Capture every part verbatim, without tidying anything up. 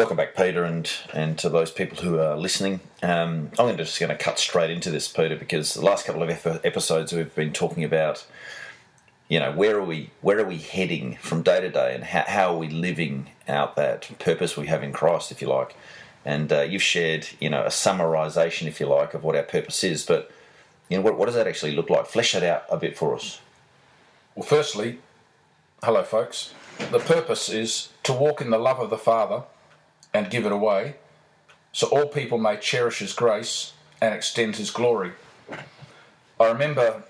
Welcome back, Peter, and, and to those people who are listening. Um, I'm just going to cut straight into this, Peter, because the last couple of episodes we've been talking about, you know, where are we where are we heading from day to day, and how, how are we living out that purpose we have in Christ, if you like. And uh, you've shared, you know, a summarisation, if you like, of what our purpose is. But, you know, what, what does that actually look like? Flesh that out a bit for us. Well, firstly, hello, folks. The purpose is to walk in the love of the Father and give it away, so all people may cherish his grace and extend his glory. I remember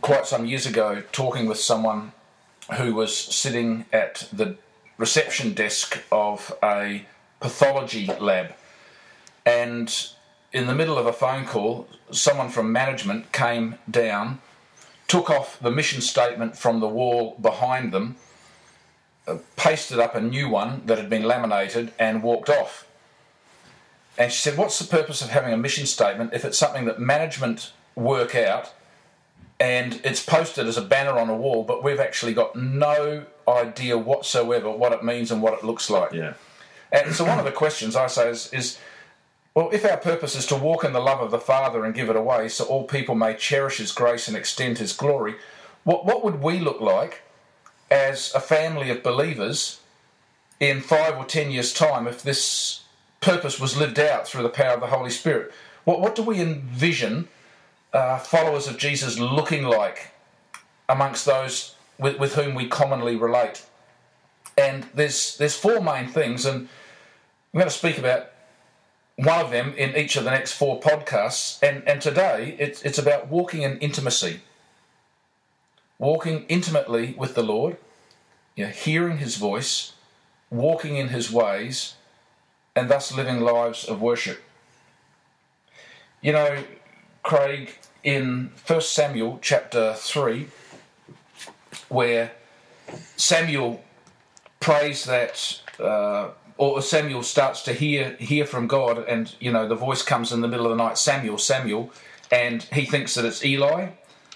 quite some years ago talking with someone who was sitting at the reception desk of a pathology lab, and in the middle of a phone call, someone from management came down, took off the mission statement from the wall behind them, pasted up a new one that had been laminated, and walked off. And she said, "What's the purpose of having a mission statement if it's something that management work out and it's posted as a banner on a wall, but we've actually got no idea whatsoever what it means and what it looks like?" Yeah. And so one of the questions I say is, is, well, if our purpose is to walk in the love of the Father and give it away so all people may cherish his grace and extend his glory, what what would we look like as a family of believers in five or ten years' time if this purpose was lived out through the power of the Holy Spirit? What, what do we envision uh, followers of Jesus looking like amongst those with, with whom we commonly relate? And there's there's four main things, and I'm going to speak about one of them in each of the next four podcasts. And, and today it's, it's about walking in intimacy. Walking intimately with the Lord, you know, hearing his voice, walking in his ways, and thus living lives of worship. You know, Craig, in First Samuel chapter three, where Samuel prays that, uh, or Samuel starts to hear hear from God, and, you know, the voice comes in the middle of the night, "Samuel, Samuel," and he thinks that it's Eli,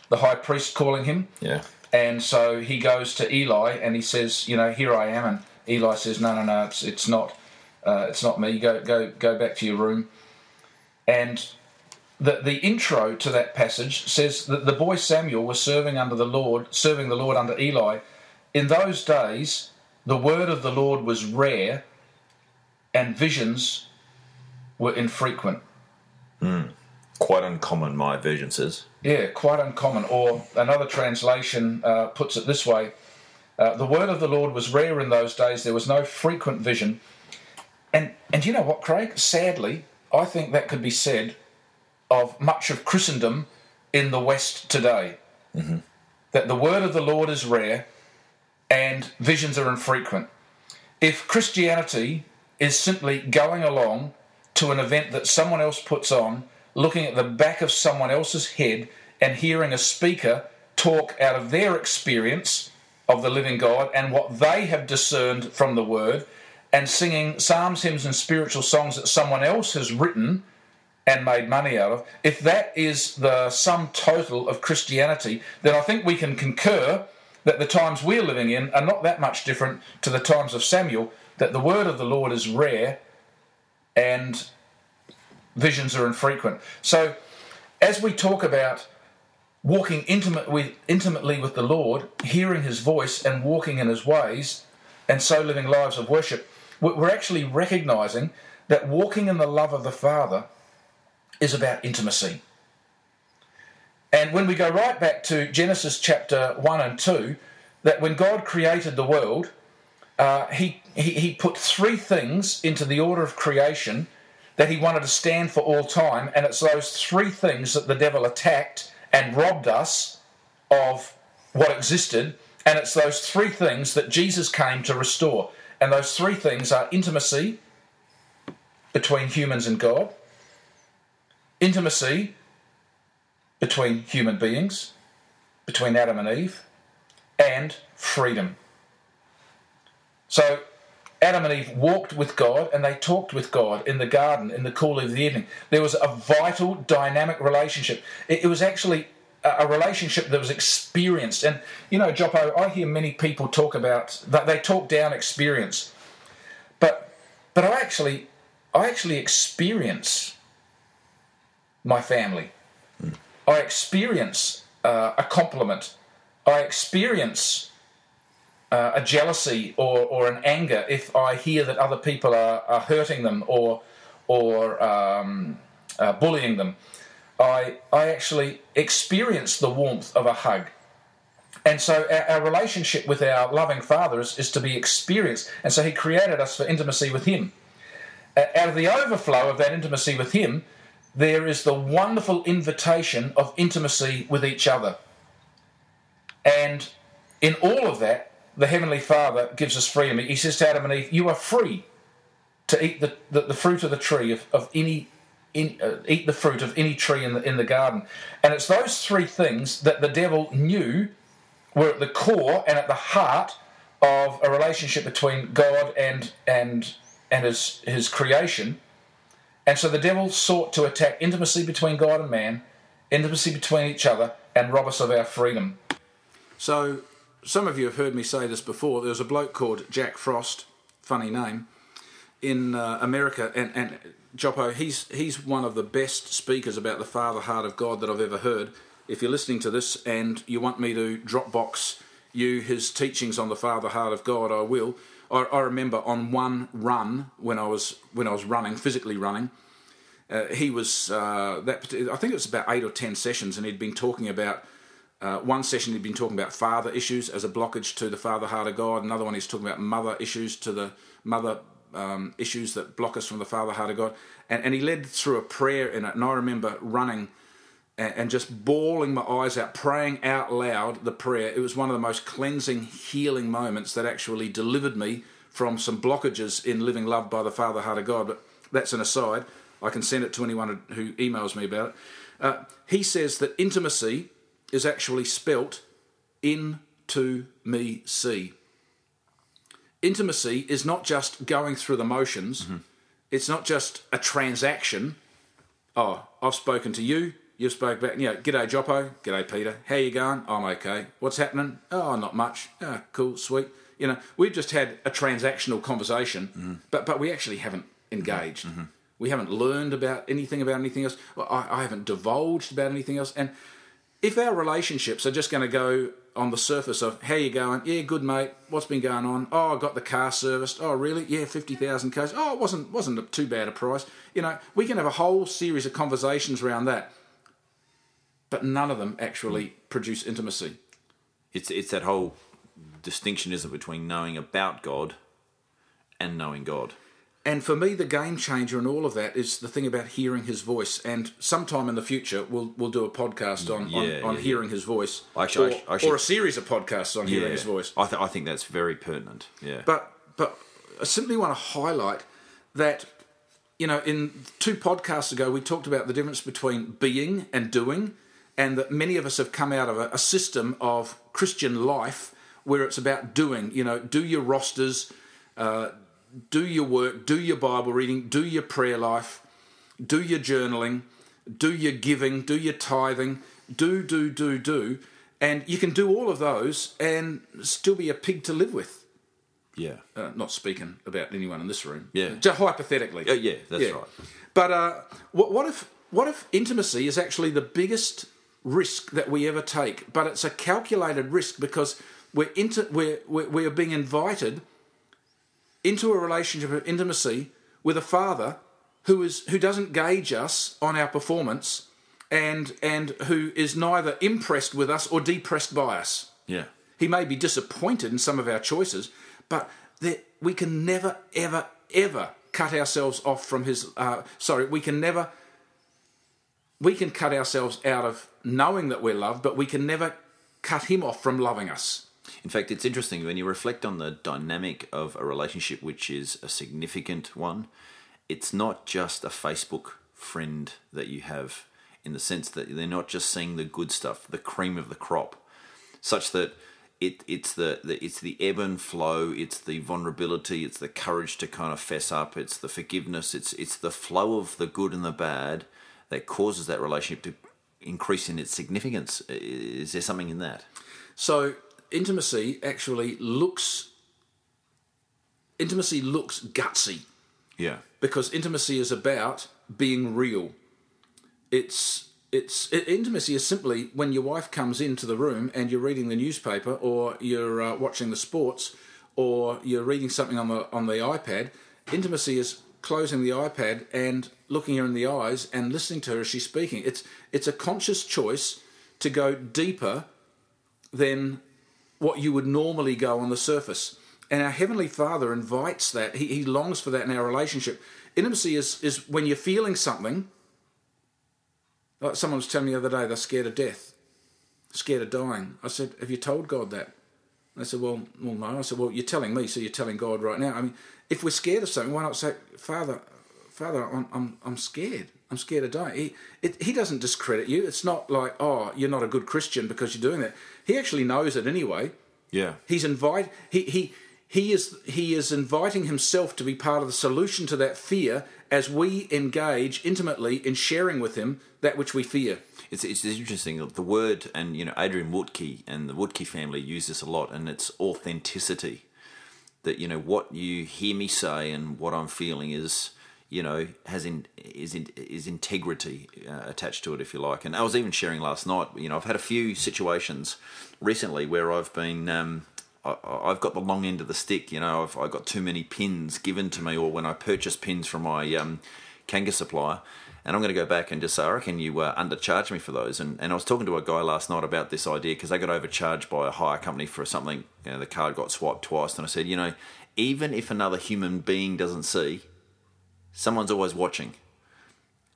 the high priest, calling him. Yeah. And so he goes to Eli and he says, you know, "Here I am." And Eli says, no, no, no, it's it's not, uh, it's not me. Go, go, go back to your room." And the the intro to that passage says that the boy Samuel was serving under the Lord, serving the Lord under Eli. In those days, the word of the Lord was rare, and visions were infrequent. Mm. Quite uncommon, my version says. Yeah, quite uncommon. Or another translation uh, puts it this way. Uh, the word of the Lord was rare in those days. There was no frequent vision. And and you know what, Craig? Sadly, I think that could be said of much of Christendom in the West today. Mm-hmm. That the word of the Lord is rare and visions are infrequent. If Christianity is simply going along to an event that someone else puts on, looking at the back of someone else's head and hearing a speaker talk out of their experience of the living God and what they have discerned from the Word, and singing psalms, hymns and spiritual songs that someone else has written and made money out of, if that is the sum total of Christianity, then I think we can concur that the times we're living in are not that much different to the times of Samuel, that the word of the Lord is rare and visions are infrequent. So as we talk about walking intimate with, intimately with the Lord, hearing his voice and walking in his ways, and so living lives of worship, we're actually recognising that walking in the love of the Father is about intimacy. And when we go right back to Genesis chapter one and two, that when God created the world, uh, he, he he put three things into the order of creation that he wanted to stand for all time, and it's those three things that the devil attacked and robbed us of what existed, and it's those three things that Jesus came to restore. And those three things are intimacy between humans and God, intimacy between human beings, between Adam and Eve, and freedom. So Adam and Eve walked with God, and they talked with God in the garden in the cool of the evening. There was a vital, dynamic relationship. It, it was actually a, a relationship that was experienced. And, you know, Joppo, I hear many people talk about, that they talk down experience. But but I actually, I actually experience my family. Mm. I experience uh, a compliment. I experience uh, a jealousy or, or an anger if I hear that other people are, are hurting them or or um, uh, bullying them. I I actually experience the warmth of a hug. And so our, our relationship with our loving Father is, is to be experienced. And so he created us for intimacy with him. Uh, out of the overflow of that intimacy with him, there is the wonderful invitation of intimacy with each other. And in all of that, the Heavenly Father gives us freedom. He says to Adam and Eve, you are free to eat the, the, the fruit of the tree, of, of any in, uh, eat the fruit of any tree in the, in the garden. And it's those three things that the devil knew were at the core and at the heart of a relationship between God and and and his, his creation. And so the devil sought to attack intimacy between God and man, intimacy between each other, and rob us of our freedom. So some of you have heard me say this before. There was a bloke called Jack Frost, funny name, in uh, America. And, and Joppo, he's, he's one of the best speakers about the Father heart of God that I've ever heard. If you're listening to this and you want me to Dropbox you his teachings on the Father Heart of God, I will. I, I remember on one run when I was when I was running, physically running, uh, he was uh, that I think it was about eight or ten sessions, and he'd been talking about uh, one session he'd been talking about father issues as a blockage to the Father Heart of God. Another one he's talking about mother issues to the mother um, issues that block us from the Father Heart of God, and and he led through a prayer in it, and I remember running and just bawling my eyes out, praying out loud the prayer. It was one of the most cleansing, healing moments that actually delivered me from some blockages in living love by the Father Heart of God. But that's an aside. I can send it to anyone who emails me about it. Uh, he says that intimacy is actually spelt into me see. Intimacy is not just going through the motions. Mm-hmm. It's not just a transaction. Oh, I've spoken to you. You spoke back, you know, g'day Joppo, g'day Peter, how you going? I'm okay. What's happening? Oh, not much. Oh, cool, sweet. You know, we've just had a transactional conversation, mm-hmm. but but we actually haven't engaged. Mm-hmm. We haven't learned about anything, about anything else. I, I haven't divulged about anything else. And if our relationships are just going to go on the surface of, how you going? Yeah, good, mate. What's been going on? Oh, I got the car serviced. Oh, really? Yeah, fifty thousand k's. Oh, it wasn't, wasn't too bad a price. You know, we can have a whole series of conversations around that. But none of them actually produce intimacy. It's it's that whole distinction, isn't it, between knowing about God and knowing God. And for me, the game changer in all of that is the thing about hearing his voice. And sometime in the future, we'll we'll do a podcast on, yeah, on, yeah, on yeah. hearing his voice. Actually, or, I should, I should, or a series of podcasts on yeah, hearing his voice. I, th- I think that's very pertinent. Yeah. But, but I simply want to highlight that, you know, in two podcasts ago, we talked about the difference between being and doing. And that many of us have come out of a, a system of Christian life where it's about doing. You know, do your rosters, uh, do your work, do your Bible reading, do your prayer life, do your journaling, do your giving, do your tithing, do, do, do, do. And you can do all of those and still be a pig to live with. Yeah. Uh, not speaking about anyone in this room. Yeah. Just hypothetically. Uh, yeah, that's yeah. right. But uh, what, what if what if intimacy is actually the biggest risk that we ever take, but it's a calculated risk because we're into we're we're being invited into a relationship of intimacy with a Father who is who doesn't gauge us on our performance and and who is neither impressed with us or depressed by us. Yeah, he may be disappointed in some of our choices, but that we can never ever ever cut ourselves off from his. Uh, sorry, we can never. We can cut ourselves out of knowing that we're loved, but we can never cut him off from loving us. In fact, it's interesting when you reflect on the dynamic of a relationship, which is a significant one. It's not just a Facebook friend that you have in the sense that they're not just seeing the good stuff, the cream of the crop, such that it it's the, the it's the ebb and flow, it's the vulnerability, it's the courage to kind of fess up, it's the forgiveness, it's it's the flow of the good and the bad that causes that relationship to increase in its significance. Is there something in that? So intimacy actually looks... Intimacy looks gutsy. Yeah. Because intimacy is about being real. It's it's it, intimacy is simply when your wife comes into the room and you're reading the newspaper or you're uh, watching the sports or you're reading something on the on the iPad. Intimacy is closing the iPad and looking her in the eyes and listening to her as she's speaking. It's it's a conscious choice to go deeper than what you would normally go on the surface. And our Heavenly Father invites that. He, he longs for that in our relationship. Intimacy is, is when you're feeling something. Like someone was telling me the other day, they're scared of death, scared of dying. I said, have you told God that? And they said, well, well, no. I said, well, you're telling me, so you're telling God right now. I mean, if we're scared of something, why not say, Father, Father, I'm I'm, I'm scared. I'm scared of dying. He, it, he doesn't discredit you. It's not like, oh, you're not a good Christian because you're doing that. He actually knows it anyway. Yeah. He's invite. He he. He is he is inviting himself to be part of the solution to that fear as we engage intimately in sharing with him that which we fear. It's it's interesting. The word, and you know, Adrian Wootke and the Wootke family use this a lot, and it's authenticity. That, you know, what you hear me say and what I'm feeling is, you know, has in, is in, is integrity uh, attached to it, if you like. And I was even sharing last night. You know, I've had a few situations recently where I've been. Um, I've got the long end of the stick, you know, I've, I've got too many pins given to me, or when I purchase pins from my um, Kanga supplier, and I'm going to go back and just say, I reckon you uh, undercharge me for those. And, and I was talking to a guy last night about this idea, because they got overcharged by a hire company for something, you know, the card got swiped twice, and I said, you know, even if another human being doesn't see, someone's always watching.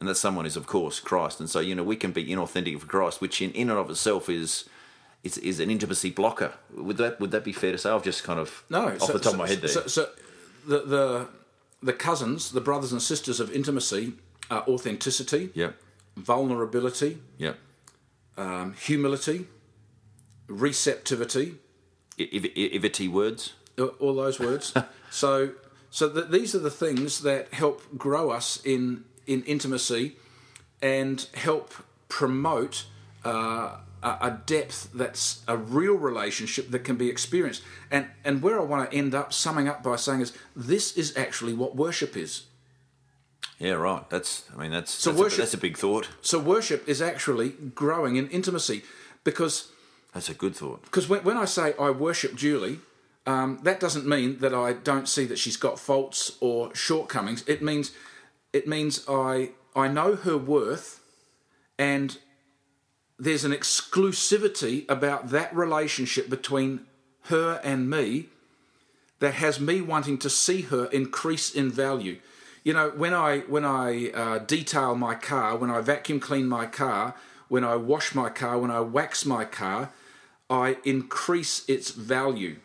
And that someone is, of course, Christ. And so, you know, we can be inauthentic for Christ, which in, in and of itself is... It's, is an intimacy blocker. Would that would that be fair to say? I've just kind of no, off so, the top so, of my head there. So, so the, the the cousins, the brothers and sisters of intimacy are authenticity, yep. vulnerability, yep. Um, humility, receptivity. Ivity words? All those words. so so the, these are the things that help grow us in, in intimacy and help promote... Uh, a depth that's a real relationship that can be experienced. And and where I want to end up summing up by saying is this is actually what worship is. Yeah, right. That's I mean that's so that's, worship, a, that's a big thought. So worship is actually growing in intimacy, because that's a good thought. Because when, when I say I worship Julie, um, that doesn't mean that I don't see that she's got faults or shortcomings. It means it means I I know her worth, and there's an exclusivity about that relationship between her and me that has me wanting to see her increase in value. You know, when I when I uh, detail my car, when I vacuum clean my car, when I wash my car, when I wax my car, I increase its value.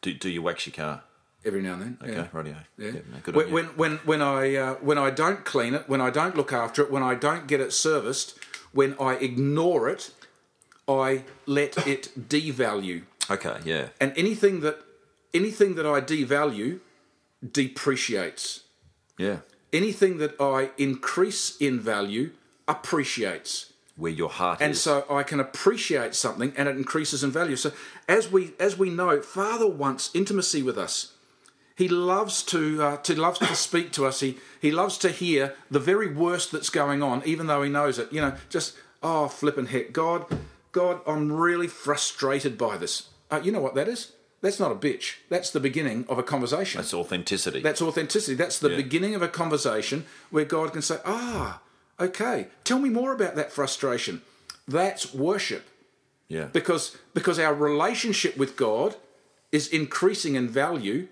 Do do you wax your car? Every now and then. Okay, yeah. Radio. Yeah. Yeah, no, good when, on you. when when when I uh, when I don't clean it, when I don't look after it, when I don't get it serviced. When I ignore it, I let it devalue. Okay, yeah. And anything that anything that I devalue depreciates. Yeah. Anything that I increase in value appreciates. Where your heart and is. And so I can appreciate something and it increases in value. So as we as we know, Father wants intimacy with us. He loves to uh, to loves to speak to us. He he loves to hear the very worst that's going on, even though he knows it. You know, just oh flippin' heck, God, God, I'm really frustrated by this. Uh, you know what that is? That's not a bitch. That's the beginning of a conversation. That's authenticity. That's authenticity. That's the yeah. beginning of a conversation where God can say, ah, okay, tell me more about that frustration. That's worship. Yeah. Because because our relationship with God is increasing in value.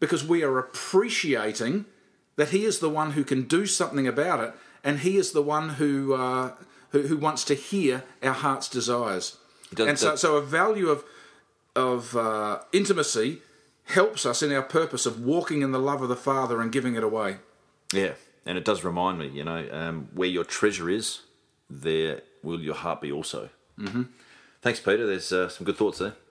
Because we are appreciating that he is the one who can do something about it, and he is the one who uh, who, who wants to hear our heart's desires. And so, so a value of of uh, intimacy helps us in our purpose of walking in the love of the Father and giving it away. Yeah, and it does remind me, you know, um, where your treasure is, there will your heart be also. Mm-hmm. Thanks, Peter. There's uh, some good thoughts there.